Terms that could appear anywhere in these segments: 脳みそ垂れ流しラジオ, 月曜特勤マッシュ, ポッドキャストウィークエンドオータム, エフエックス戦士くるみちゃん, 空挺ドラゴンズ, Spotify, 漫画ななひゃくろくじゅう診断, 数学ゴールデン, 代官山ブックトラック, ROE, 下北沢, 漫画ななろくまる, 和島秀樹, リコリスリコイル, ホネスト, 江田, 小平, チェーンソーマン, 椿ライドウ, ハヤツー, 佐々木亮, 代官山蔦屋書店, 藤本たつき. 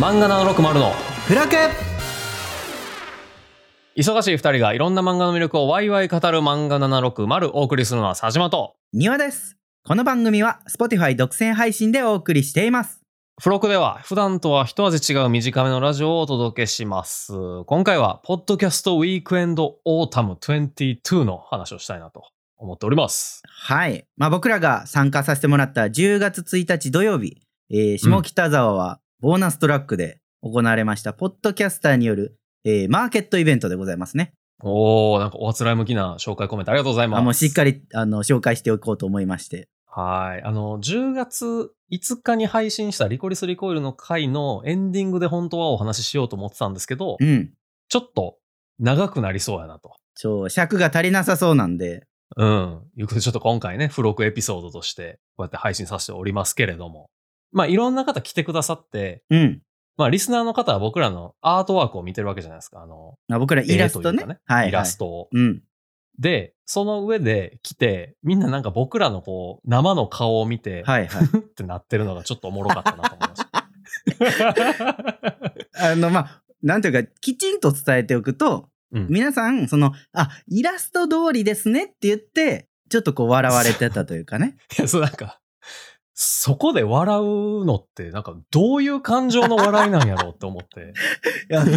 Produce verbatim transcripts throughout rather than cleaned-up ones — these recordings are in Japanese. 漫画ななろくまるのフラク。忙しいふたりがいろんな漫画の魅力をワイワイ語る漫画ななろくまる、お送りするのは佐島と庭です。この番組は Spotify 独占配信でお送りしています。付録では普段とは一味違う短めのラジオをお届けします。今回はポッドキャストウィークエンドオータムにじゅうにの話をしたいなと思っております。はい、まあ、僕らが参加させてもらったじゅうがつついたち土曜日、えー、下北沢は、うん、ボーナストラックで行われましたポッドキャスターによる、えー、マーケットイベントでございますね。おー、なんかおあつらい向きな紹介コメントありがとうございます。あ、もうしっかりあの紹介しておこうと思いまして、はい、あのじゅうがついつかに配信したリコリスリコイルの回のエンディングで本当はお話ししようと思ってたんですけど、うん、ちょっと長くなりそうやなと、そう尺が足りなさそうなんで、うん、いうことでちょっと今回ね、付録エピソードとしてこうやって配信させておりますけれども、まあいろんな方来てくださって、うん、まあリスナーの方は僕らのアートワークを見てるわけじゃないですか。あの、あ、僕らイラストね。ね、はいはい、イラストを、うん。で、その上で来て、みんななんか僕らのこう、生の顔を見て、はいはい、ってなってるのがちょっとおもろかったなと思いました。あの、まあ、なんていうか、きちんと伝えておくと、うん、皆さん、その、あ、イラスト通りですねって言って、ちょっとこう笑われてたというかね。いや、そうなんか、そこで笑うのってなんかどういう感情の笑いなんやろうって思っていや、微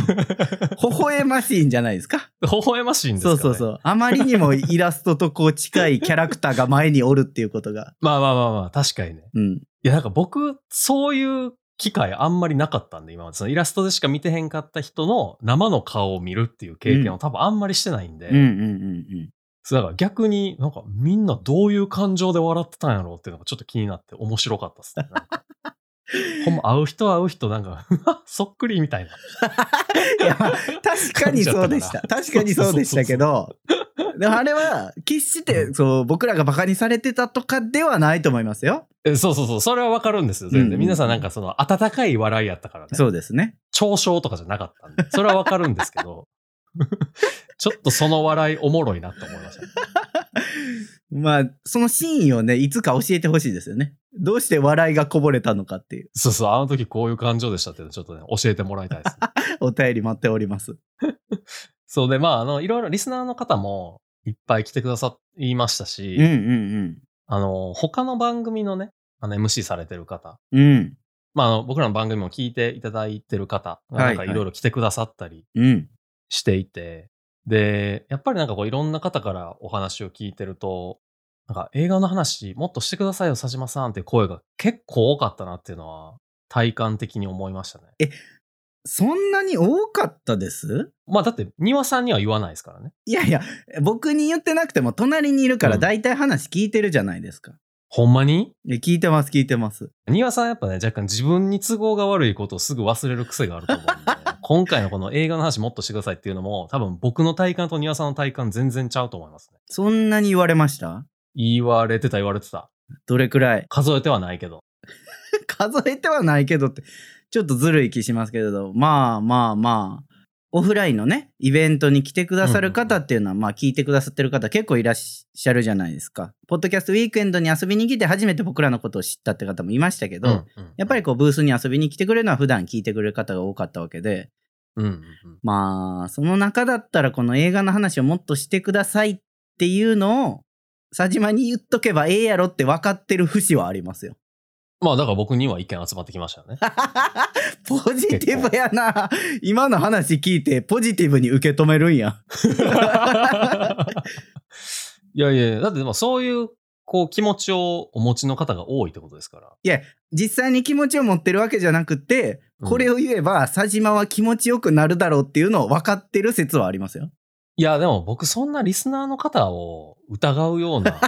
笑ましいんじゃないですか。微笑ましいんですかね。そうそうそう。あまりにもイラストとこう近いキャラクターが前におるっていうことが。まあまあまあまあ、確かにね。うん。いや、なんか僕そういう機会あんまりなかったんで、今までそのイラストでしか見てへんかった人の生の顔を見るっていう経験を多分あんまりしてないんで。うん、うん、うんうんうん。だから逆になんかみんなどういう感情で笑ってたんやろうっていうのがちょっと気になって面白かったですね。なんかほんま会う人会う人なんかそっくりみたいないや、まあ、確かにそうでした。確かにそうでしたけど、そうそうそうそう、でもあれは決してそう僕らがバカにされてたとかではないと思いますよ。え、そうそうそう、それはわかるんですよ全然、うんうん、皆さんなんかその温かい笑いやったからね。そうですね、嘲笑とかじゃなかったんでそれはわかるんですけどちょっとその笑いおもろいなと思いました、ね、まあその真意をね、いつか教えてほしいですよね。どうして笑いがこぼれたのかっていう。そうそう、あの時こういう感情でしたっていうのちょっとね教えてもらいたいです、ね、お便り待っておりますそうで、まああのいろいろリスナーの方もいっぱい来てくださいましたし、うんうんうん、あの他の番組のね、あの エムシー されてる方、うん、まあ、あの僕らの番組も聞いていただいてる方がなんかいろいろ来てくださったり、はいはい、うん、していて、でやっぱりなんかこういろんな方からお話を聞いてると、なんか映画の話もっとしてくださいよ佐島さんって声が結構多かったなっていうのは体感的に思いましたね。え、そんなに多かったです？まあだって庭さんには言わないですからね。いやいや、僕に言ってなくても隣にいるから大体話聞いてるじゃないですか、うん、ほんまに？え、聞いてます聞いてます。庭さんやっぱね、若干自分に都合が悪いことをすぐ忘れる癖があると思うんで今回のこの映画の話もっとしてくださいっていうのも多分僕の体感と庭さんの体感全然ちゃうと思いますね。そんなに言われました？言われてた言われてた。どれくらい？数えてはないけど数えてはないけどってちょっとずるい気しますけれど、まあまあまあオフラインのねイベントに来てくださる方っていうのは、うんうん、まあ聞いてくださってる方結構いらっしゃるじゃないですか。ポッドキャストウィークエンドに遊びに来て初めて僕らのことを知ったって方もいましたけど、うんうんうん、やっぱりこうブースに遊びに来てくれるのは普段聞いてくれる方が多かったわけで、うんうんうん、まあその中だったらこの映画の話をもっとしてくださいっていうのを佐島に言っとけばええやろって分かってる節はありますよ。まあだから僕には意見集まってきましたねポジティブやな。今の話聞いてポジティブに受け止めるんやいやいや、だってでもそういうこう気持ちをお持ちの方が多いってことですから。いや、実際に気持ちを持ってるわけじゃなくて、これを言えば佐島は気持ちよくなるだろうっていうのを分かってる説はありますよ。いやでも僕そんなリスナーの方を疑うような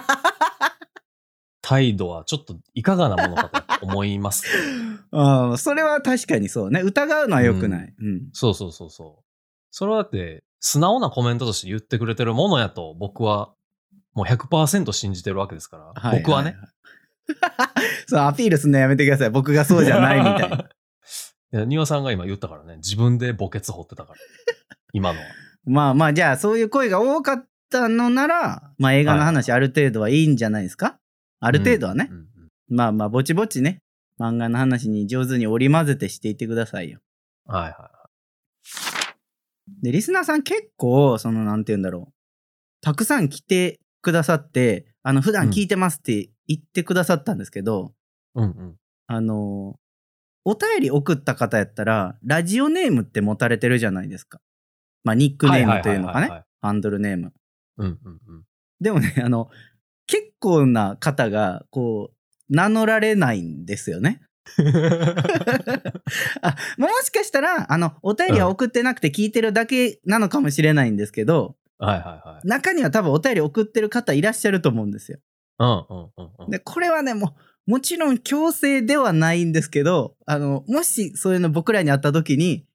態度はちょっといかがなものかと思います、ね、あ、それは確かにそうね。疑うのは良くない、うんうん、そうそうそうそう。それはだって素直なコメントとして言ってくれてるものやと僕はもう ひゃくパーセント 信じてるわけですから、はいはいはい、僕はねそうアピールすんのやめてください。僕がそうじゃないみたいな庭さんが今言ったからね、自分で墓穴掘ってたから今のはまあまあ、じゃあそういう声が多かったのなら、まあ、映画の話ある程度はいいんじゃないですか、はい、ある程度はね、うんうんうん、まあまあぼちぼちね、漫画の話に上手に織り交ぜてしていってくださいよ。はいはいはい。で、リスナーさん結構、その、なんて言うんだろう。たくさん来てくださって、あの、普段聞いてますって言ってくださったんですけど、うんうん。あの、お便り送った方やったら、ラジオネームって持たれてるじゃないですか。まあ、ニックネームというのかね。ハンドルネーム。うんうんうん。でもね、あの、結構な方が、こう、名乗られないんですよね。あ、もしかしたら、あの、お便りは送ってなくて聞いてるだけなのかもしれないんですけど、はいはいはい。中には多分お便り送ってる方いらっしゃると思うんですよ。うんうんうんうん。で、これはね、もう、もちろん強制ではないんですけど、あの、もしそういうの僕らに会った時に、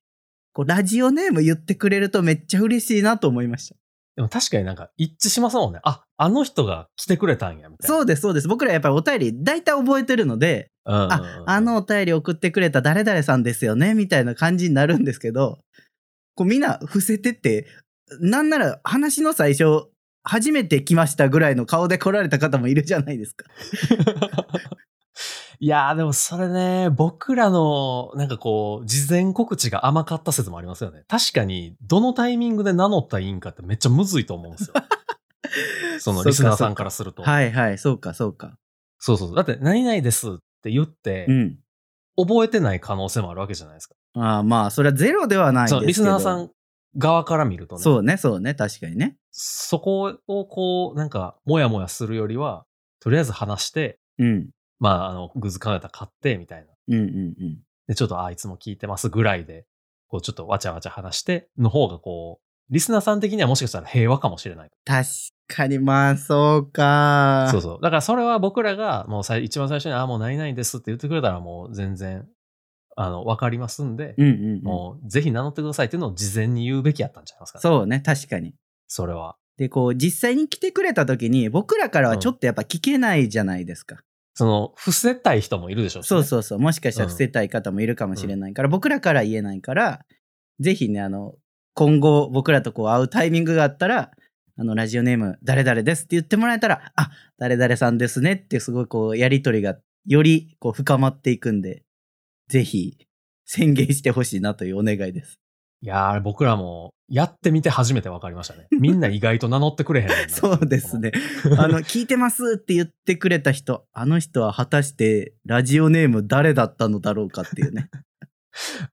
こう、ラジオネーム言ってくれるとめっちゃ嬉しいなと思いました。でも確かになんか一致しますもんね。あ、あの人が来てくれたんや、みたいな。そうです、そうです。僕らやっぱりお便り大体覚えてるので、うんうんうん、あ、あのお便り送ってくれた誰々さんですよね、みたいな感じになるんですけど、こう、みんな伏せてて、なんなら話の最初初めて来ましたぐらいの顔で来られた方もいるじゃないですかいやーでもそれね、僕らのなんかこう事前告知が甘かった説もありますよね。確かにどのタイミングで名乗ったらいいんかってめっちゃむずいと思うんですよそのリスナーさんからすると。はいはい、そうかそうか。そうそう、だって何々ですって言って、うん、覚えてない可能性もあるわけじゃないですか。あー、まあそれはゼロではないですけど、リスナーさん側から見るとね。そうね、そうね、確かにね。そこをこう、なんか、もやもやするよりは、とりあえず話して、うん、まあ、あの、グズカネタ買って、みたいな。うんうんうん。で、ちょっと、あ、いつも聞いてますぐらいで、こう、ちょっとわちゃわちゃ話して、の方がこう、リスナーさん的にはもしかしたら平和かもしれない。確かに、まあ、そうか。そうそう。だから、それは僕らが、もうさい、一番最初に、あ、もう何々ですって言ってくれたら、もう全然、あの分かりますんで、うんうんうん、もうぜひ名乗ってくださいっていうのを事前に言うべきやったんじゃないですかね。そうね、確かに。それは。で、こう実際に来てくれた時に僕らからはちょっとやっぱ聞けないじゃないですか。うん、その伏せたい人もいるでしょうし、ね。そうそうそう。もしかしたら伏せたい方もいるかもしれないから、うん、僕らから言えないから、ぜひね、あの今後僕らとこう会うタイミングがあったら、あのラジオネーム誰々ですって言ってもらえたら、あ、誰々さんですねってすごいこうやり取りがよりこう深まっていくんで。ぜひ宣言してほしいなというお願いです。いやー、僕らもやってみて初めて分かりましたね。みんな意外と名乗ってくれへんねんそうですね。あの、聞いてますって言ってくれた人、あの人は果たしてラジオネーム誰だったのだろうかっていうね。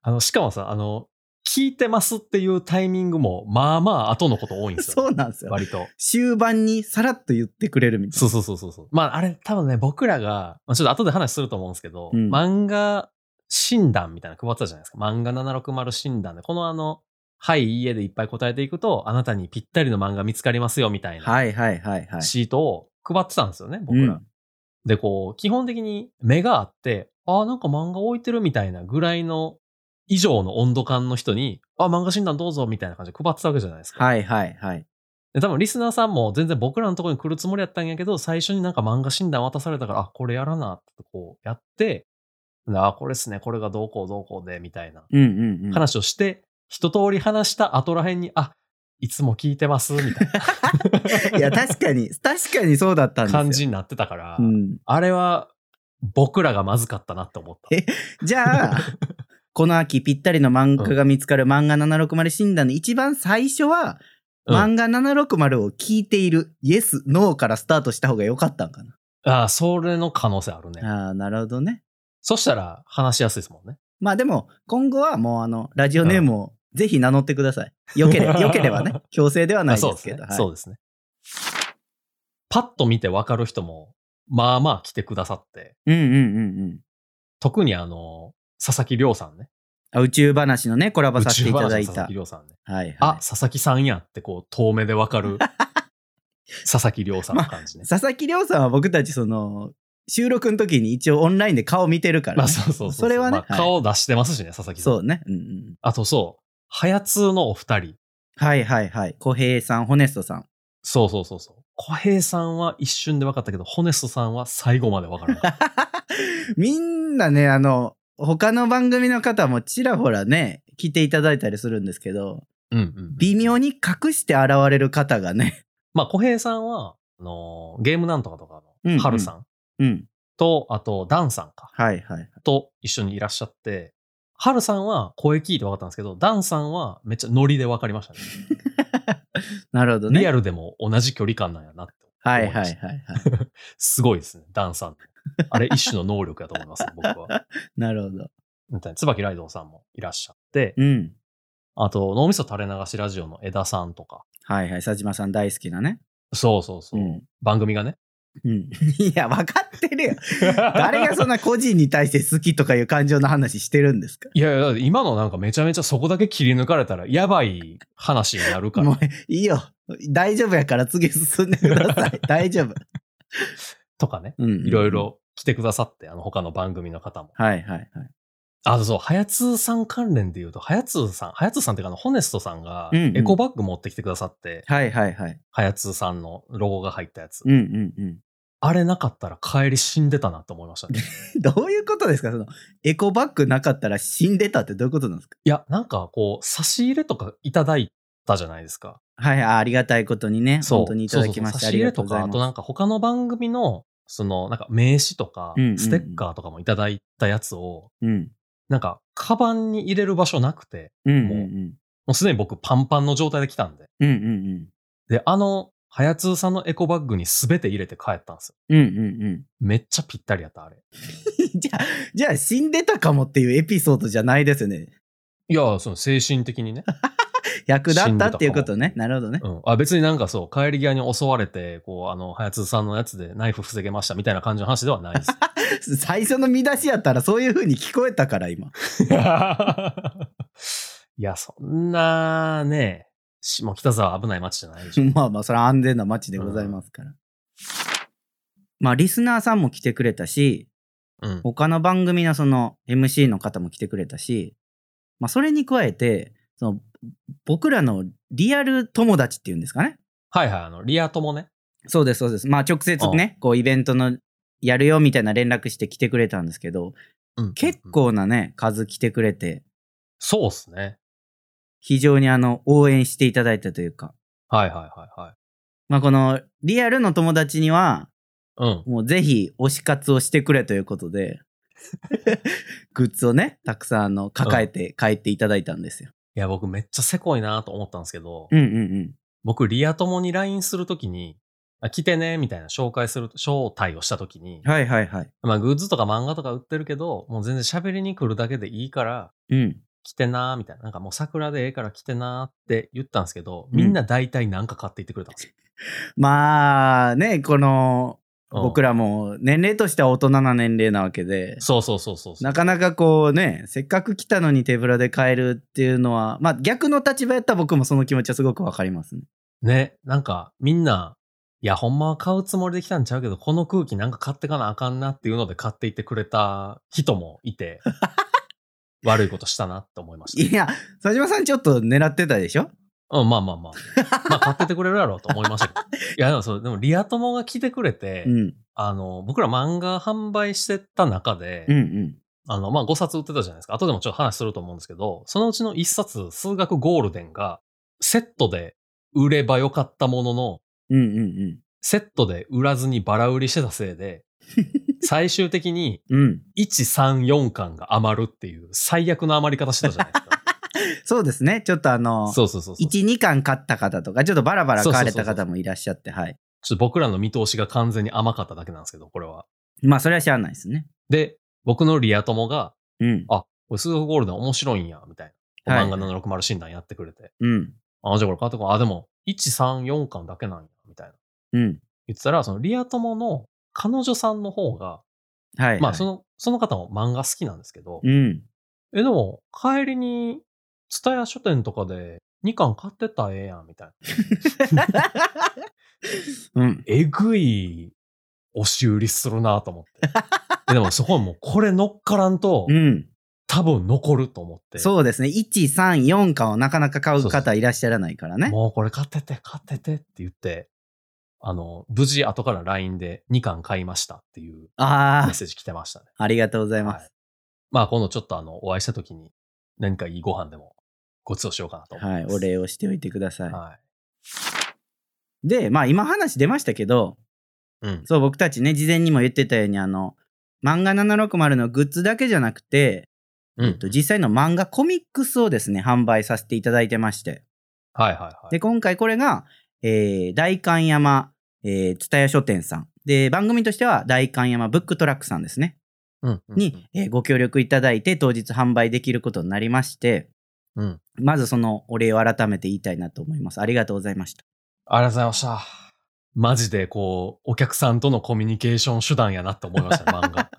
あの、しかもさ、あの、聞いてますっていうタイミングも、まあまあ後のこと多いんですよ、ね。そうなんですよ。割と。終盤にさらっと言ってくれるみたいな。そうそうそうそう。まあ、あれ多分ね、僕らが、まあ、ちょっと後で話すると思うんですけど、うん、漫画、診断みたいなの配ってたじゃないですか。漫画ななひゃくろくじゅう診断で、このあの、はい、いいえでいっぱい答えていくと、あなたにぴったりの漫画見つかりますよみたいな。はいはいはいはい。シートを配ってたんですよね、僕ら。うん、で、こう、基本的に目があって、ああ、なんか漫画置いてるみたいなぐらいの以上の温度感の人に、ああ、漫画診断どうぞみたいな感じで配ってたわけじゃないですか。はいはいはい。で、多分リスナーさんも全然僕らのところに来るつもりやったんやけど、最初になんか漫画診断渡されたから、あ、これやらなってこうやって、ああ、これですね、これがどうこうどうこうでみたいな話をして、うんうんうん、一通り話した後らへんに、あ、いつも聞いてますみたいないや、確かに確かにそうだったんですよ、感じになってたから、うん、あれは僕らがまずかったなって思った。え、じゃあこの秋ぴったりの漫画が見つかる漫画ななひゃくろくじゅう診断の一番最初は、うん、漫画ななひゃくろくじゅうを聞いているイエスノーからスタートした方が良かったんかな。ああ、それの可能性あるね。ああ、なるほどね。そしたら話しやすいですもんね。まあでも今後はもうあのラジオネームをぜひ名乗ってください。よければ、よければね。強制ではないですけど。そうですね。はい、パッと見てわかる人もまあまあ来てくださって。うんうんうんうん。特にあの佐々木亮さんね。あ、宇宙話のね、コラボさせていただいた。宇宙話の佐々木亮さんね。はいはい。あ、佐々木さんやってこう遠目でわかる佐々木亮さんの感じね。まあ、佐々木亮さんは僕たちその。収録の時に一応オンラインで顔見てるから、ね。まあそうそうそうそう。それはね、まあ、顔出してますしね、はい、佐々木さん。そうね。うんうん。あとそう、ハヤツーのお二人。はいはいはい。小平さん、ホネストさん。そうそうそうそう。小平さんは一瞬で分かったけど、ホネストさんは最後まで分からない。みんなね、あの他の番組の方もちらほらね来ていただいたりするんですけど、うんうんうん、微妙に隠して現れる方がね。まあ小平さんはあのゲームなんとかとかのハルさん。うんうんうん、とあとダンさんか、はいはいはい、と一緒にいらっしゃって、ハルさんは声聞いて分かったんですけど、ダンさんはめっちゃノリで分かりましたね。なるほどね。リアルでも同じ距離感なんやなって思いました。はいはいはいはい。すごいですね、ダンさん。あれ一種の能力だと思います、ね、僕は。なるほど。みたいな。椿ライドウさんもいらっしゃって、うん、あと脳みそ垂れ流しラジオの江田さんとか。はいはい、佐島さん大好きなね。そうそうそう。うん、番組がね。うん、いや分かってるよ。誰がそんな個人に対して好きとかいう感情の話してるんですか。いやいや、今のなんかめちゃめちゃそこだけ切り抜かれたらやばい話になるから。もういいよ、大丈夫やから次進んでください。大丈夫とかね、うんうんうん、いろいろ来てくださって、あの他の番組の方も、はいはいはい、あとそう、はやつさん関連で言うと、はやつさんはやつさんっていうか、あのホネストさんがエコバッグ持ってきてくださって、うんうん、はいはいはい、はやつさんのロゴが入ったやつ、うんうんうん、あれなかったら帰り死んでたなと思いましたね。どういうことですか、そのエコバッグなかったら死んでたってどういうことなんですか。いや、なんかこう差し入れとかいただいたじゃないですか。はい、ありがたいことにね、本当にいただきました。差し入れとか、あとなんか他の番組のそのなんか名刺とかステッカーとかもいただいたやつを、うんうんうん、なんかカバンに入れる場所なくて、うんうんうん、もう、もうすでに僕パンパンの状態で来たんで、うんうんうん、であのはやつさんのエコバッグに全て入れて帰ったんですよ。うんうんうん。めっちゃぴったりやったあれ。じゃあじゃあ死んでたかもっていうエピソードじゃないですよね。いや、その精神的にね。役立ったっていうことね。なるほどね。うん。あ、別になんかそう帰り際に襲われてこうあのはやつさんのやつでナイフ防げましたみたいな感じの話ではないです。最初の見出しやったらそういう風に聞こえたから今。いや、そんなね。もう北沢は危ない街じゃないでしょ。まあまあそれは安全な街でございますから、うん、まあリスナーさんも来てくれたし、うん、他の番組のその エムシー の方も来てくれたし、まあそれに加えてその僕らのリアル友達っていうんですかね。はいはい、あのリア友ね。そうですそうです。まあ直接ね、うん、こうイベントのやるよみたいな連絡して来てくれたんですけど、うん、結構なね数来てくれて、そうっすね、非常にあの応援していただいたというか、はいはいはいはい。まあこのリアルの友達には、うん、もうぜひ推し活をしてくれということで、グッズをねたくさんあの抱えて帰っていただいたんですよ。うん、いや僕めっちゃせこいなと思ったんですけど、うんうんうん、僕リア友に ライン するときに、あ来てねみたいな紹介する招待をしたときに、はいはいはい。まあグッズとか漫画とか売ってるけど、もう全然喋りに来るだけでいいから、うん。来てなーみたいな、なんかもう桜でええから来てなーって言ったんですけど、みんな大体なんか買っていってくれたんですよ、うん、まあね、この、うん、僕らも年齢としては大人な年齢なわけで、そうそうそうそうそう、なかなかこうね、せっかく来たのに手ぶらで買えるっていうのは、まあ逆の立場やった僕もその気持ちはすごくわかりますね。ね、なんかみんないやほんまは買うつもりで来たんちゃうけど、この空気なんか買ってかなあかんなっていうので買っていってくれた人もいて悪いことしたなって思いました。いや、佐島さんちょっと狙ってたでしょ。うん、まあまあまあ。まあ買っててくれるやろうと思いましたけど。いやでもそう、でもリア友が来てくれて、うん、あの僕ら漫画販売してた中で、うんうん、あのまあごさつ売ってたじゃないですか。後でもちょっと話すると思うんですけど、そのうちのいっさつ数学ゴールデンがセットで売ればよかったものの、うんうんうん、セットで売らずにバラ売りしてたせいで。最終的にいちさんよんかんが余るっていう最悪の余り方してたじゃないですか。そうですね、ちょっとあのいちにかん買った方とかちょっとバラバラ買われた方もいらっしゃって、はい、ちょっと僕らの見通しが完全に甘かっただけなんですけど、これはまあそれはしゃあないですね。で僕のリア友が、うん、あこれスーフゴールデン面白いんやみたいな、はい、漫画ななひゃくろくじゅう診断やってくれて、うん、あじゃあこれ買ってこう、あでもいちさんよんかんだけなんやみたいな、うん、言ってたら、そのリア友の彼女さんの方が、はいはい、まあその、その方も漫画好きなんですけど、うん、えでも帰りに蔦屋書店とかでにかん買ってたらええやんみたいな、うん、えぐい押し売りするなと思ってで, でもそこはもうこれ乗っからんと、うん、多分残ると思って。そうですね、いちさんよんかんをなかなか買う方いらっしゃらないからね。そうそうそう、もうこれ買ってて買っててって言って、あの無事後から ライン でにかん買いましたっていうメッセージ来てましたね。 あ, ありがとうございます、はい、まあ今度ちょっとあのお会いした時に何かいいご飯でもご馳走しようかなと思います。はい、お礼をしておいてください、はい、でまあ今話出ましたけど、うん、そう僕たちね事前にも言ってたように、あの漫画ななひゃくろくじゅうのグッズだけじゃなくて、うんえっと、実際の漫画コミックスをですね販売させていただいてまして、はいはいはい、で今回これが、えー、代官山蔦屋書店さんで番組としては代官山ブックトラックさんですね、うんうんうん、に、えー、ご協力いただいて当日販売できることになりまして、うん、まずそのお礼を改めて言いたいなと思います。ありがとうございました。ありがとうございました。マジでこうお客さんとのコミュニケーション手段やなって思いました。漫画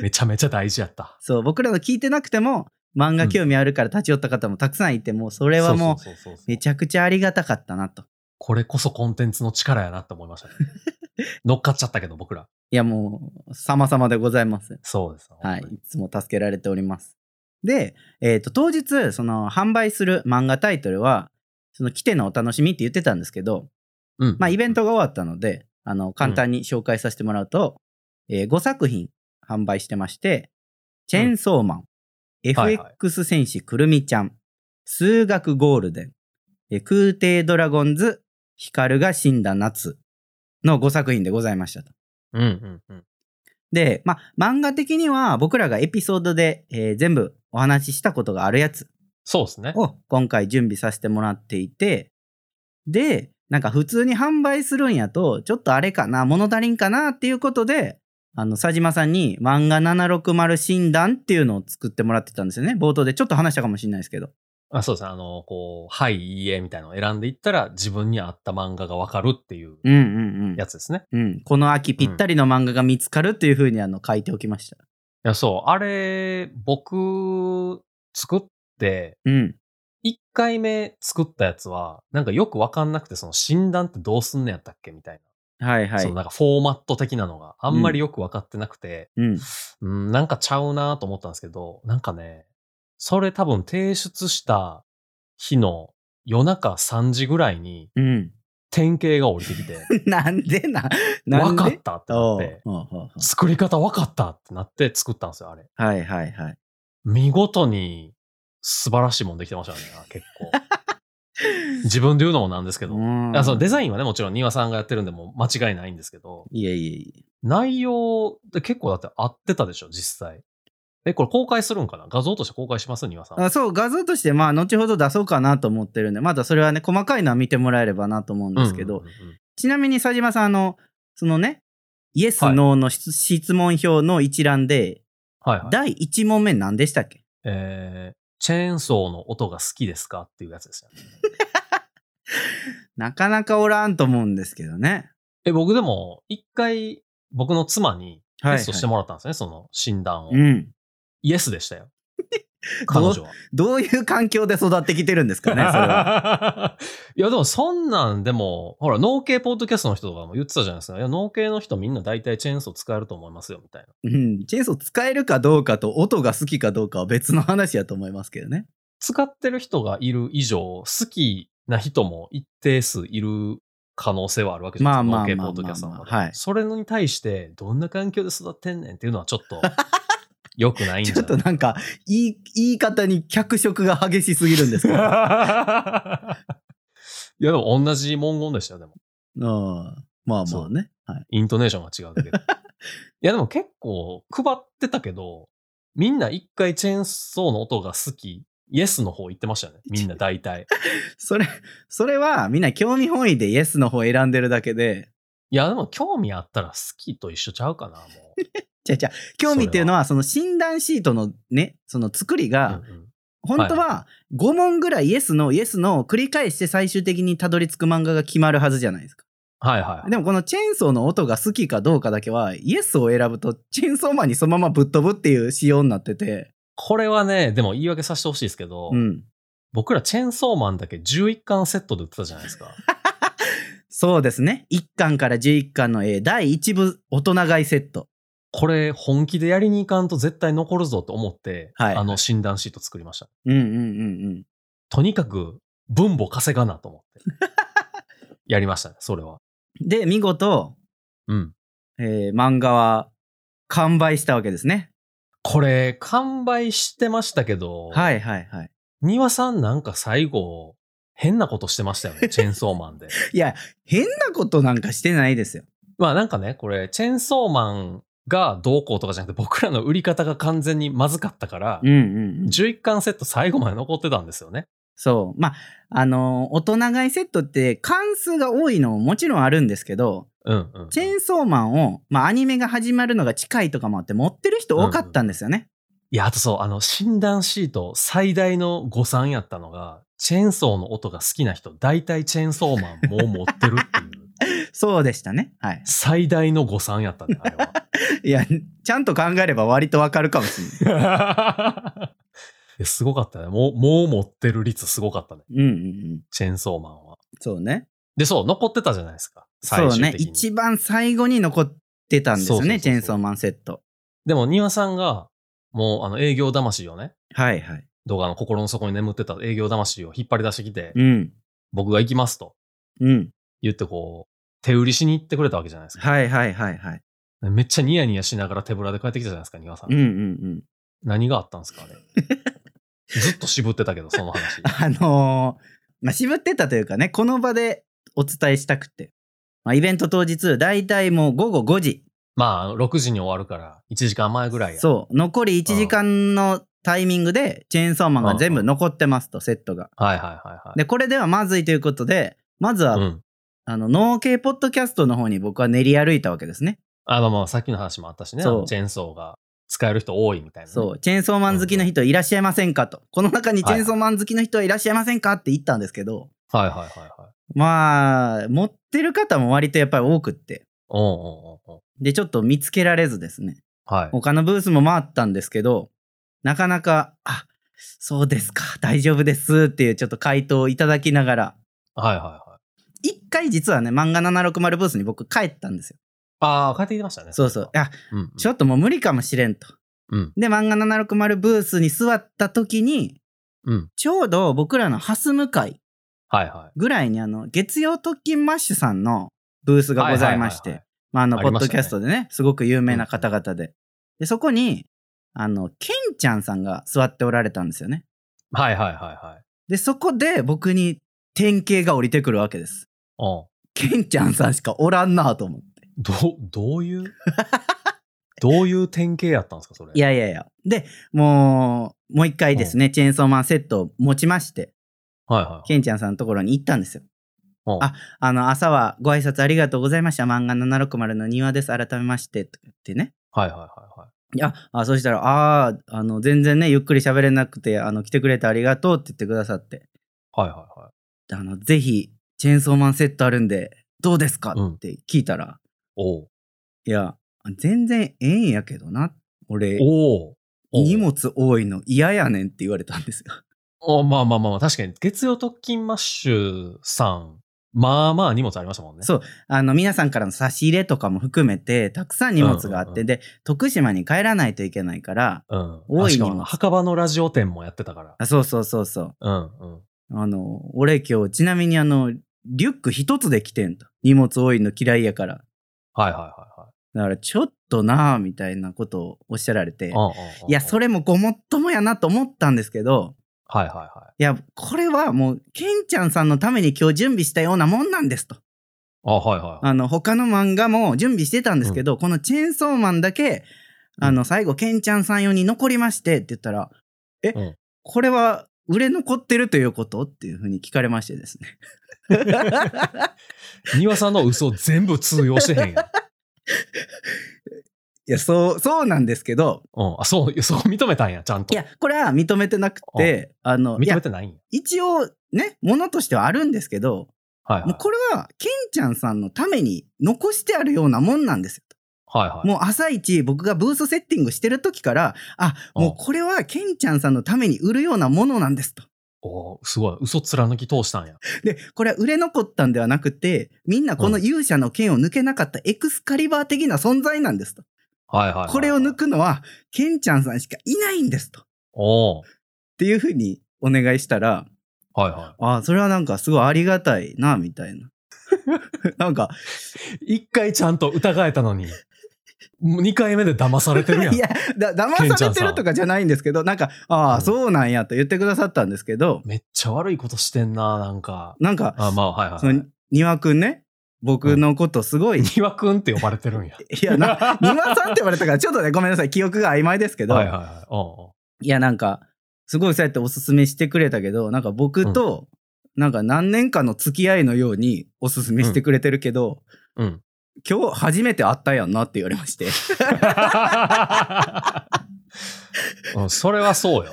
めちゃめちゃ大事やった。そう僕らの聞いてなくても漫画興味あるから立ち寄った方もたくさんいて、うん、もうそれはもうめちゃくちゃありがたかったなと。これこそコンテンツの力やなって思いました、ね、乗っかっちゃったけど僕ら。いやもう様々でございます。そうです、はい、いつも助けられております。で、えー、と当日その販売する漫画タイトルはその来てのお楽しみって言ってたんですけど、うんまあ、イベントが終わったのであの簡単に紹介させてもらうと、うんえー、ごさく品販売してましてチェーンソーマン、うん、エフエックス 戦士くるみちゃん、はいはい、数学ゴールデン、えー、空挺ドラゴンズ光が死んだ夏のごさく品でございましたと、うんうんうん、で、まあ、漫画的には僕らがエピソードで、えー、全部お話ししたことがあるやつを今回準備させてもらっていて、でなんか普通に販売するんやとちょっとあれかな物足りんかなっていうことであの佐島さんに漫画ななひゃくろくじゅう診断っていうのを作ってもらってたんですよね。冒頭でちょっと話したかもしれないですけど、あそうですねあのこうはいいいえみたいなのを選んでいったら自分に合った漫画が分かるっていうやつですね、うんうんうんうん、この秋ぴったりの漫画が見つかるっていうふうにあの書いておきました、うん、いやそうあれ僕作って、うんいっかいめ作ったやつはなんかよく分かんなくてその診断ってどうすんのやったっけみたいな、はいはい、そのなんかフォーマット的なのがあんまりよく分かってなくて、うんうん、なんかちゃうなと思ったんですけどなんかねそれ多分提出した日の夜中さんじぐらいに典型が降りてきて、うん、なんでな、なんで？分かったってなっておうおうおう作り方分かったってなって作ったんですよあれ、はいはいはい、見事に素晴らしいもんできてましたね結構自分で言うのもなんですけどあそのデザインはねもちろん庭さんがやってるんでもう間違いないんですけどいやいやいや内容で結構だって合ってたでしょ実際。えこれ公開するんかな画像として公開します庭さん。あそう画像としてまあ後ほど出そうかなと思ってるんでまだそれはね細かいのは見てもらえればなと思うんですけど、うんうんうんうん、ちなみに佐島さんあのそのねイエス・ノーの質問票の一覧で、はいはいはい、だいいち問目何でしたっけ。えーチェーンソーの音が好きですかっていうやつですよねなかなかおらんと思うんですけどね。え僕でも一回僕の妻にテストしてもらったんですね、はいはい、その診断を、うん、イエスでしたよ彼女はど, どういう環境で育ってきてるんですかねそれはいやでもそんなんでもほら農系ポッドキャストの人とかも言ってたじゃないですか。いや農系の人みんな大体チェーンソー使えると思いますよみたいな、うん、チェーンソー使えるかどうかと音が好きかどうかは別の話やと思いますけどね。使ってる人がいる以上好きな人も一定数いる可能性はあるわけじゃないですか農系ポッドキャストの方。それに対してどんな環境で育ってんねんっていうのはちょっとよくないんじゃない。ちょっとなんか言い、言い方に脚色が激しすぎるんですけど。いやでも同じ文言でしたよでも。ああまあまあね、はい。イントネーションが違うだけで。いやでも結構配ってたけど、みんな一回チェーンソーの音が好きイエスの方言ってましたよね。みんな大体。それそれはみんな興味本位でイエスの方選んでるだけで。いやでも興味あったら好きと一緒ちゃうかなもう。違う違う興味っていうのはその診断シートのねその作りが、うんうん、本当はご問ぐらいイエスのイエスのを繰り返して最終的にたどり着く漫画が決まるはずじゃないですか。はいはい。でもこのチェーンソーの音が好きかどうかだけはイエスを選ぶとチェーンソーマンにそのままぶっ飛ぶっていう仕様になってて、これはねでも言い訳させてほしいですけど、うん、僕らチェーンソーマンだけじゅういっかんセットで売ってたじゃないですかそうですねいっかんからじゅういっかんのだいいち部大人買いセット、これ本気でやりにいかんと絶対残るぞと思って、はいはい、あの診断シート作りました、うんうんうんうん、とにかく分母稼がなと思ってやりましたねそれは。で見事、うんえー、漫画は完売したわけですね。これ完売してましたけど、はいはいはい、庭さんなんか最後変なことしてましたよねチェーンソーマンでいや変なことなんかしてないですよ。まあなんかねこれチェーンソーマンがどうこうとかじゃなくて、僕らの売り方が完全にまずかったから、うんうんうん、じゅういっかんセット最後まで残ってたんですよね。そう。まあ、あの、大人買いセットって関数が多いのももちろんあるんですけど、うんうんうん、チェーンソーマンを、まあ、アニメが始まるのが近いとかもあって、持ってる人多かったんですよね。うんうん、いや、あとそう、あの、診断シート最大の誤算やったのが、チェーンソーの音が好きな人、大体チェーンソーマンもう持ってるっていう。そうでしたね。はい。最大の誤算やったね、あれは。いや、ちゃんと考えれば割とわかるかもしれない。すごかったね。もう、もう持ってる率すごかったね。うんうんうん。チェーンソーマンは。そうね。で、そう、残ってたじゃないですか。最終的に。そうね。一番最後に残ってたんですよね、そうそうそうそう、チェーンソーマンセット。でも、庭さんが、もう、あの、営業魂をね。はいはい。動画の心の底に眠ってた営業魂を引っ張り出してきて、うん、僕が行きますと。うん。言ってこう、手売りしに行ってくれたわけじゃないですか。はいはいはいはい。めっちゃニヤニヤしながら手ぶらで帰ってきたじゃないですか、庭さん。うんうんうん。何があったんですか、あれ。ずっと渋ってたけど、その話。あのー、まあ、渋ってたというかね、この場でお伝えしたくて。まあ、イベント当日、だいたいもう午後ごじ。まあ、ろくじに終わるから、いちじかんまえぐらいや。そう。残りいちじかんのタイミングで、チェーンソーマンが全部残ってますと、うん、セットが。はいはいはいはい。で、これではまずいということで、まずは、うん、あの、農系ポッドキャストの方に僕は練り歩いたわけですね。あ、まあまあ、さっきの話もあったしね、チェーンソーが。使える人多いみたいな、ね、そうチェーンソーマン好きの人いらっしゃいませんかと、この中にチェーンソーマン好きの人はいらっしゃいませんかって言ったんですけど、はいはいはいはい、まあ持ってる方も割とやっぱり多くって、おうおうおう、でちょっと見つけられずですね、はい、他のブースも回ったんですけど、なかなか、あ、そうですか、大丈夫ですっていうちょっと回答をいただきながら、はいはいはい、一回実はね、漫画ななひゃくろくじゅうブースに僕帰ったんですよ。ああ、帰ってきましたね。そうそう。あ、うんうん、ちょっともう無理かもしれんと。うん、で、漫画ななひゃくろくじゅうブースに座った時に、うん、ちょうど僕らのハス向かいぐらいに、はいはい、あの、月曜特勤マッシュさんのブースがございまして、まあ、あの、ポッドキャストでね、すごく有名な方々で。うん、で、そこに、あの、ケンちゃんさんが座っておられたんですよね。はいはいはいはい。で、そこで僕に典型が降りてくるわけです。うん。ケンちゃんさんしかおらんなぁと思って。ど、どういうどういう典型やったんですか、それ。いやいやいや。で、もう、もう一回ですね、うん、チェーンソーマンセットを持ちまして、はいはいはい、ケンちゃんさんのところに行ったんですよ。うん、あ、あの、朝はご挨拶ありがとうございました。漫画ななひゃくろくじゅうの庭です。改めまして。とか言ってね。はいはいはいはい。いや、あ、そうしたら、ああ、あの、全然ね、ゆっくり喋れなくて、あの、来てくれてありがとうって言ってくださって。はいはいはい。あの、ぜひ、チェーンソーマンセットあるんで、どうですかって聞いたら、うん、おう、いや全然ええんやけどな、俺おうおう荷物多いの嫌やねんって言われたんですよ。お、まあまあまあ、確かに月曜特勤マッシュさん、まあまあ荷物ありましたもんね。そう、あの皆さんからの差し入れとかも含めてたくさん荷物があって、うんうんうん、で徳島に帰らないといけないから、うん、多い荷物。墓場のラジオ展もやってたから。あ、そうそうそうそう、うんうん、あの俺今日ちなみにあのリュック一つで来てんと、荷物多いの嫌いやから、はいはいはいはい。だからちょっとなぁみたいなことをおっしゃられて、うんうんうんうん、いやそれもごもっともやなと思ったんですけど、はいはいはい。いやこれはもうケンちゃんさんのために今日準備したようなもんなんですと。あ、はいはい。あの他の漫画も準備してたんですけど、うん、このチェーンソーマンだけあの最後ケンちゃんさん用に残りましてって言ったら、え、うん、これは売れ残ってるということっていうふうに聞かれましてですね。庭さんの嘘全部通用してへんやん。いや、そう、そうなんですけど。うん。あ、そう、そう認めたんや、ちゃんと。いや、これは認めてなくて、うん、あの、認めてないんや。一応、ね、ものとしてはあるんですけど、はいはい、もうこれは、ケンちゃんさんのために残してあるようなもんなんですよ。はいはい。もう朝一、僕がブースセッティングしてる時から、あ、もうこれは、ケンちゃんさんのために売るようなものなんですと。お、すごい、嘘貫き通したんや。でこれは売れ残ったんではなくて、みんなこの勇者の剣を抜けなかったエクスカリバー的な存在なんですと、うん、はいはいはい、これを抜くのはケンちゃんさんしかいないんですと、おっていうふうにお願いしたら、はいはい、あ、それはなんかすごいありがたいなみたいな。なんか一回ちゃんと疑えたのににかいめで騙されてるやん。いやだ、騙されてるとかじゃないんですけど、なんか、ああ、うん、そうなんやと言ってくださったんですけど。めっちゃ悪いことしてんな、なんか。なんか、あ、まあ、はいはい、はい。その、庭くんね、僕のことすごい、うん、庭くんって呼ばれてるんや。いやな、庭さんって呼ばれたからちょっとねごめんなさい記憶が曖昧ですけど、はいはいはい、おうおう、いやなんかすごいそうやっておすすめしてくれたけど、なんか僕と、うん、なんか何年間の付き合いのようにおすすめしてくれてるけど、うんうん、今日初めて会ったやんなって言われまして、うん、それはそうよ。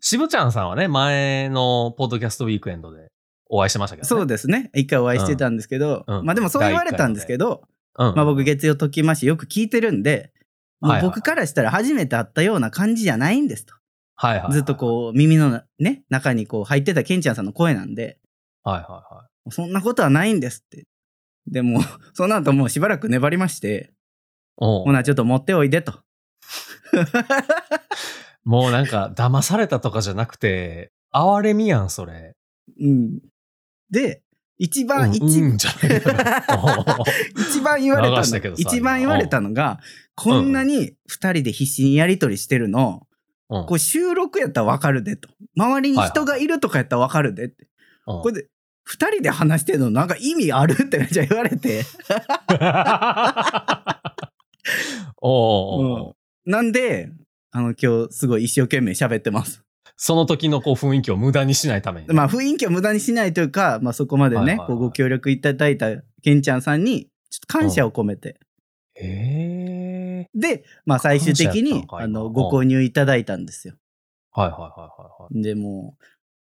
しぶちゃんさんはね前のポッドキャストウィークエンドでお会いしてましたけどね。そうですね、一回お会いしてたんですけど、うん、まあでもそう言われたんですけど、うん、まあ僕月曜ときましよく聞いてるんで、うん、もう僕からしたら初めて会ったような感じじゃないんですと、はいはいはいはい、ずっとこう耳のね中にこう入ってたケンちゃんさんの声なんで、はいはいはい、そんなことはないんですって。でもその後もうしばらく粘りまして、おうほなちょっと持っておいでともうなんか騙されたとかじゃなくて哀れみやんそれ。うんで一番一番言われたの一番言われたのが、こんなに二人で必死にやり取りしてるの、うん、こう収録やったら分かるでと、周りに人がいるとかやったら分かるでって、はいはい、これで二人で話してるのなんか意味あるってめっちゃ言われておうおうおう、うん、なんであの今日すごい一生懸命喋ってます。その時のこう雰囲気を無駄にしないために、ね、まあ雰囲気を無駄にしないというか、まあ、そこまでね、はいはいはい、こうご協力いただいたけんちゃんさんにちょっと感謝を込めて、うん、へーで、まあ、最終的にあのご購入いただいたんですよ、うん、はいはいはいはい、はい、でもう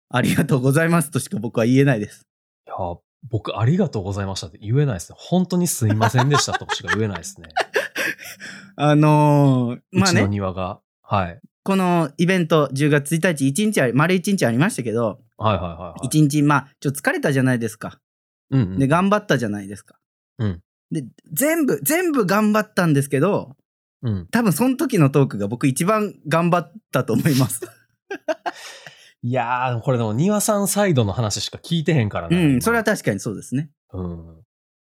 ありがとうございますとしか僕は言えないです。いや僕ありがとうございましたって言えないですね。本当にすいませんでしたとしか言えないですねあのー、まあねうちの庭が、はいこのイベントじゅうがつついたちいちにち丸いちにちありましたけど、はいはいはいはい、いちにちまあちょっと疲れたじゃないですか、うんうん、で頑張ったじゃないですか、うん、で全部全部頑張ったんですけど、うん、多分その時のトークが僕一番頑張ったと思いますいやーこれでも庭さんサイドの話しか聞いてへんからね、うん、それは確かにそうですね、うん、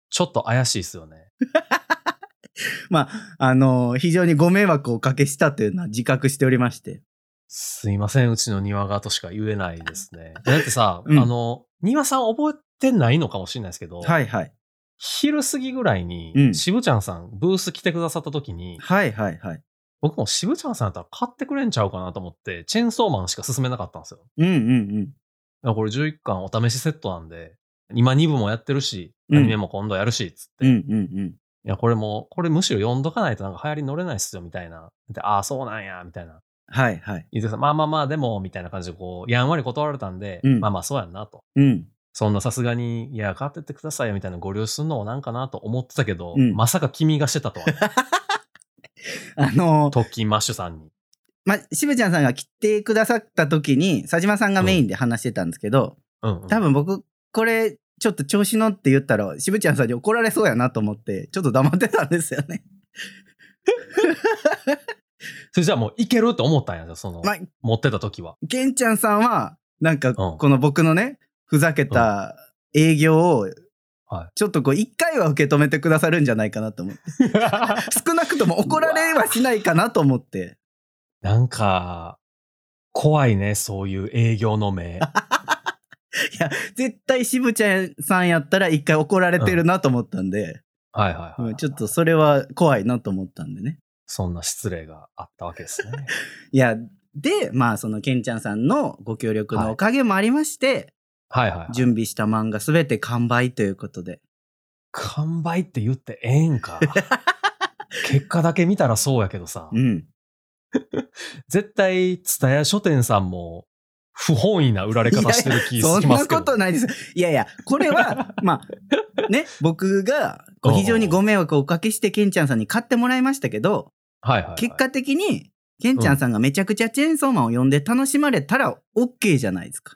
ちょっと怪しいですよねまああのー、非常にご迷惑をおかけしたというのは自覚しておりまして、すいませんうちの庭がとしか言えないですねだってさ、うん、あの庭さん覚えてないのかもしれないですけど、はいはい、昼過ぎぐらいに、うん、しぶちゃんさんブース来てくださった時に、はいはいはい、僕もしぶちゃんさんだったら買ってくれんちゃうかなと思ってチェーンソーマンしか勧めなかったんですよ、うんうんうん、だからこれじゅういっかんお試しセットなんで今にぶもやってるしアニメも今度やるしっつって、うんうんうんうん、いやこれもこれむしろ読んどかないとなんか流行り乗れないっすよみたいな、でああそうなんやみたいな、はいはい、伊藤さんまあまあまあでもみたいな感じでこうやんわり断られたんで、うん、まあまあそうやんなと、うん、そんなさすがにいや買ってってくださいよみたいなご了承するのもなんかなと思ってたけど、うん、まさか君がしてたとは、ね、あのー、トッキーマッシュさんにまあしぶちゃんさんが来てくださった時に佐島さんがメインで話してたんですけど、うんうんうん、多分僕これちょっと調子乗って言ったらしぶちゃんさんに怒られそうやなと思ってちょっと黙ってたんですよねそれじゃあもういけると思ったんやじゃその、ま、持ってた時はけんちゃんさんはなんかこの僕のね、うん、ふざけた営業をちょっとこう一回は受け止めてくださるんじゃないかなと思って少なくとも怒られはしないかなと思ってなんか怖いねそういう営業の目いや絶対しぶちゃんさんやったら一回怒られてるなと思ったんで、うん、はいはいはい、はい、ちょっとそれは怖いなと思ったんでねそんな失礼があったわけですねいやでまあそのけんちゃんさんのご協力のおかげもありまして、はい、はいはいはい準備した漫画すべて完売ということで完売って言ってええんか結果だけ見たらそうやけどさ、うん、絶対蔦屋書店さんも不本意な売られ方してる気しますけど。いやいやそんなことないです。いやいや、これは、まあ、ね、僕が非常にご迷惑をおかけしてケンちゃんさんに買ってもらいましたけど、はいはいはい、結果的にケンちゃんさんがめちゃくちゃチェーンソーマンを呼んで楽しまれたら OK じゃないですか。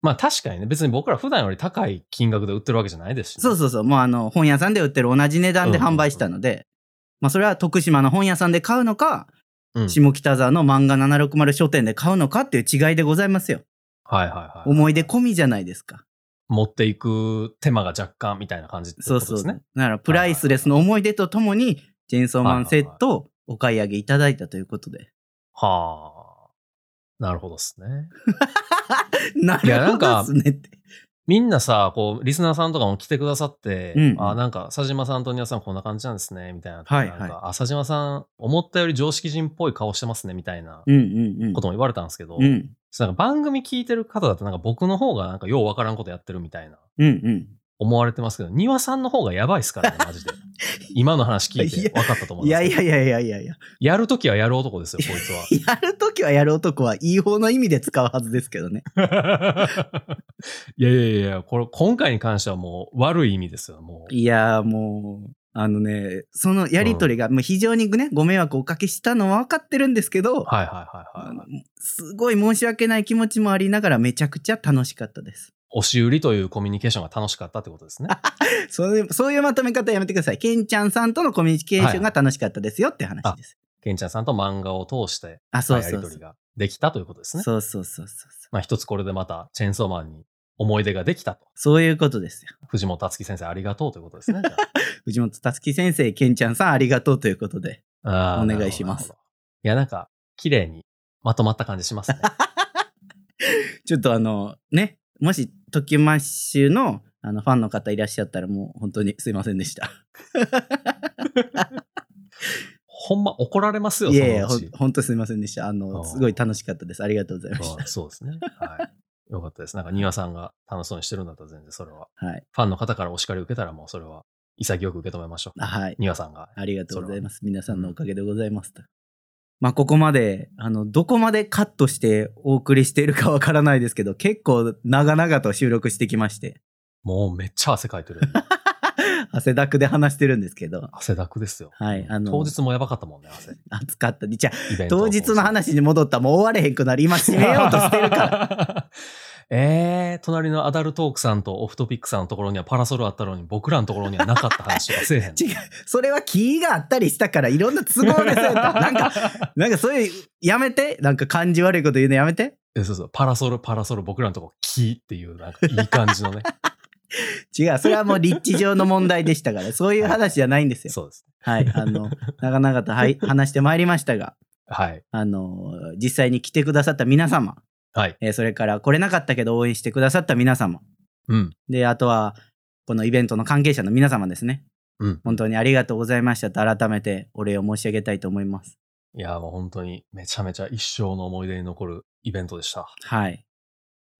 まあ確かにね、別に僕ら普段より高い金額で売ってるわけじゃないですし、ね。そうそうそう、もうあの、本屋さんで売ってる同じ値段で販売したので、うんうんうん、まあそれは徳島の本屋さんで買うのか、うん、下北沢の漫画ななひゃくろくじゅう書店で買うのかっていう違いでございますよ。はいはいはい。思い出込みじゃないですか。持っていく手間が若干みたいな感じってことですね。そうそう。だからプライスレスの思い出とともにチェーンソーマンセットをお買い上げいただいたということで。はいはいはい、はあ。なるほどですね。なるほどですねって。みんなさ、こう、リスナーさんとかも来てくださって、うん、あ、なんか、佐島さんとニワさんこんな感じなんですね、みたいな。はいはい、なんかあ、佐島さん、思ったより常識人っぽい顔してますね、みたいなことも言われたんですけど、うんうん、なんか番組聞いてる方だと、なんか僕の方がなんかようわからんことやってるみたいな、うんうん、思われてますけど、ニワさんの方がやばいっすからね、マジで。今の話聞いて分かったと思うんですけど。いやいやいやいやいや。やるときはやる男ですよ、こいつは。やるときはやる男は、いい方の意味で使うはずですけどね。いやいやいや、これ今回に関してはもう悪い意味ですよ、もう。いや、もう、あのね、そのやりとりが、うん、もう非常にね、ご迷惑をおかけしたのは分かってるんですけど、はいはいはいはい。すごい申し訳ない気持ちもありながら、めちゃくちゃ楽しかったです。押し売りというコミュニケーションが楽しかったってことですね。そういう、そういうまとめ方やめてください。ケンちゃんさんとのコミュニケーションが楽しかったですよって話です。はい、ケンちゃんさんと漫画を通して、やりとりができたということですね。そうそうそうそうそう。まあ一つこれでまたチェーンソーマンに思い出ができたと。そういうことですよ。藤本たつき先生ありがとうということですね。藤本たつき先生、ケンちゃんさんありがとうということで、お願いします。いや、なんか綺麗にまとまった感じしますね。ちょっとあの、ね、もしトキマッシュのあのファンの方いらっしゃったらもう本当にすいませんでした。ほんま怒られますよ。いやいや、そのうち。ほんとすいませんでした。あの、すごい楽しかったです。ありがとうございました。そうですね。はい。よかったです。なんか庭さんが楽しそうにしてるんだったら全然それは。はい。ファンの方からお叱り受けたらもうそれは潔く受け止めましょう。はい。庭さんが。ありがとうございます。皆さんのおかげでございます。うん、まあ、ここまで、あの、どこまでカットしてお送りしているかわからないですけど、結構長々と収録してきまして。もうめっちゃ汗かいてる。汗だくで話してるんですけど。汗だくですよ。はい。あの、当日もやばかったもんね、汗。暑かった。じゃあ、当日の話に戻ったらもう終われへんくなり、今締めようとしてるから。えー、隣のアダルトークさんとオフトピックさんのところにはパラソルあったのに僕らのところにはなかった話とかせえへん。違う、それは気があったりしたからいろんな都合でそうやった。なんかなんかそういうやめて、なんか感じ悪いこと言うのやめて。え、そうそう、パラソルパラソル僕らのとこ気っていうなんかいい感じのね。違う、それはもう立地上の問題でしたからそういう話じゃないんですよ。はい、そうです。はい、あの長々と、はい、話してまいりましたが、はい、あの実際に来てくださった皆様。はい、えー、それから来れなかったけど応援してくださった皆様、うん、であとはこのイベントの関係者の皆様ですね、うん、本当にありがとうございましたと改めてお礼を申し上げたいと思います。いや、もう本当にめちゃめちゃ一生の思い出に残るイベントでした。はい。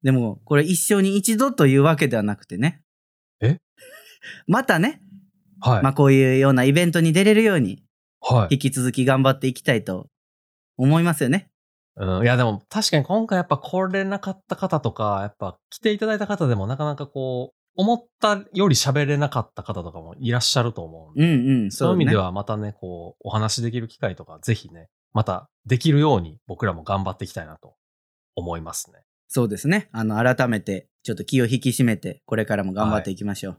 でもこれ一生に一度というわけではなくてね、えまたね、はい、まあ、こういうようなイベントに出れるように、はい、引き続き頑張っていきたいと思いますよね。うん、いやでも確かに今回やっぱ来れなかった方とか、やっぱ来ていただいた方でもなかなかこう思ったより喋れなかった方とかもいらっしゃると思うんで、うんうん、そういう意味ではまたね、こうお話できる機会とかぜひね、またできるように僕らも頑張っていきたいなと思いますね。そうですね。あの改めてちょっと気を引き締めてこれからも頑張っていきましょう。は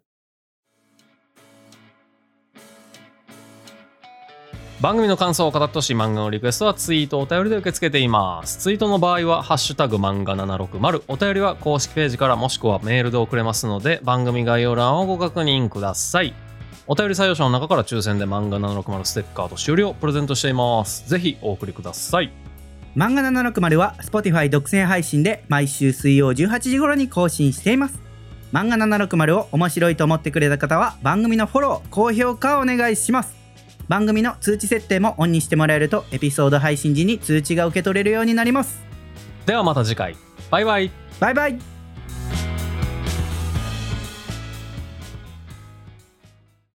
い、番組の感想を語ってほしい漫画のリクエストはツイートお便りで受け付けています。ツイートの場合はハッシュタグ漫画ななろくまる、お便りは公式ページからもしくはメールで送れますので番組概要欄をご確認ください。お便り採用者の中から抽選で漫画ななろくまるステッカーとしおりをプレゼントしています。ぜひお送りください。漫画ななろくまるは Spotify 独占配信で毎週水曜じゅうはちじ頃に更新しています。漫画ななろくまるを面白いと思ってくれた方は番組のフォロー、高評価をお願いします。番組の通知設定もオンにしてもらえるとエピソード配信時に通知が受け取れるようになります。ではまた次回。バイバイ。バイバイ。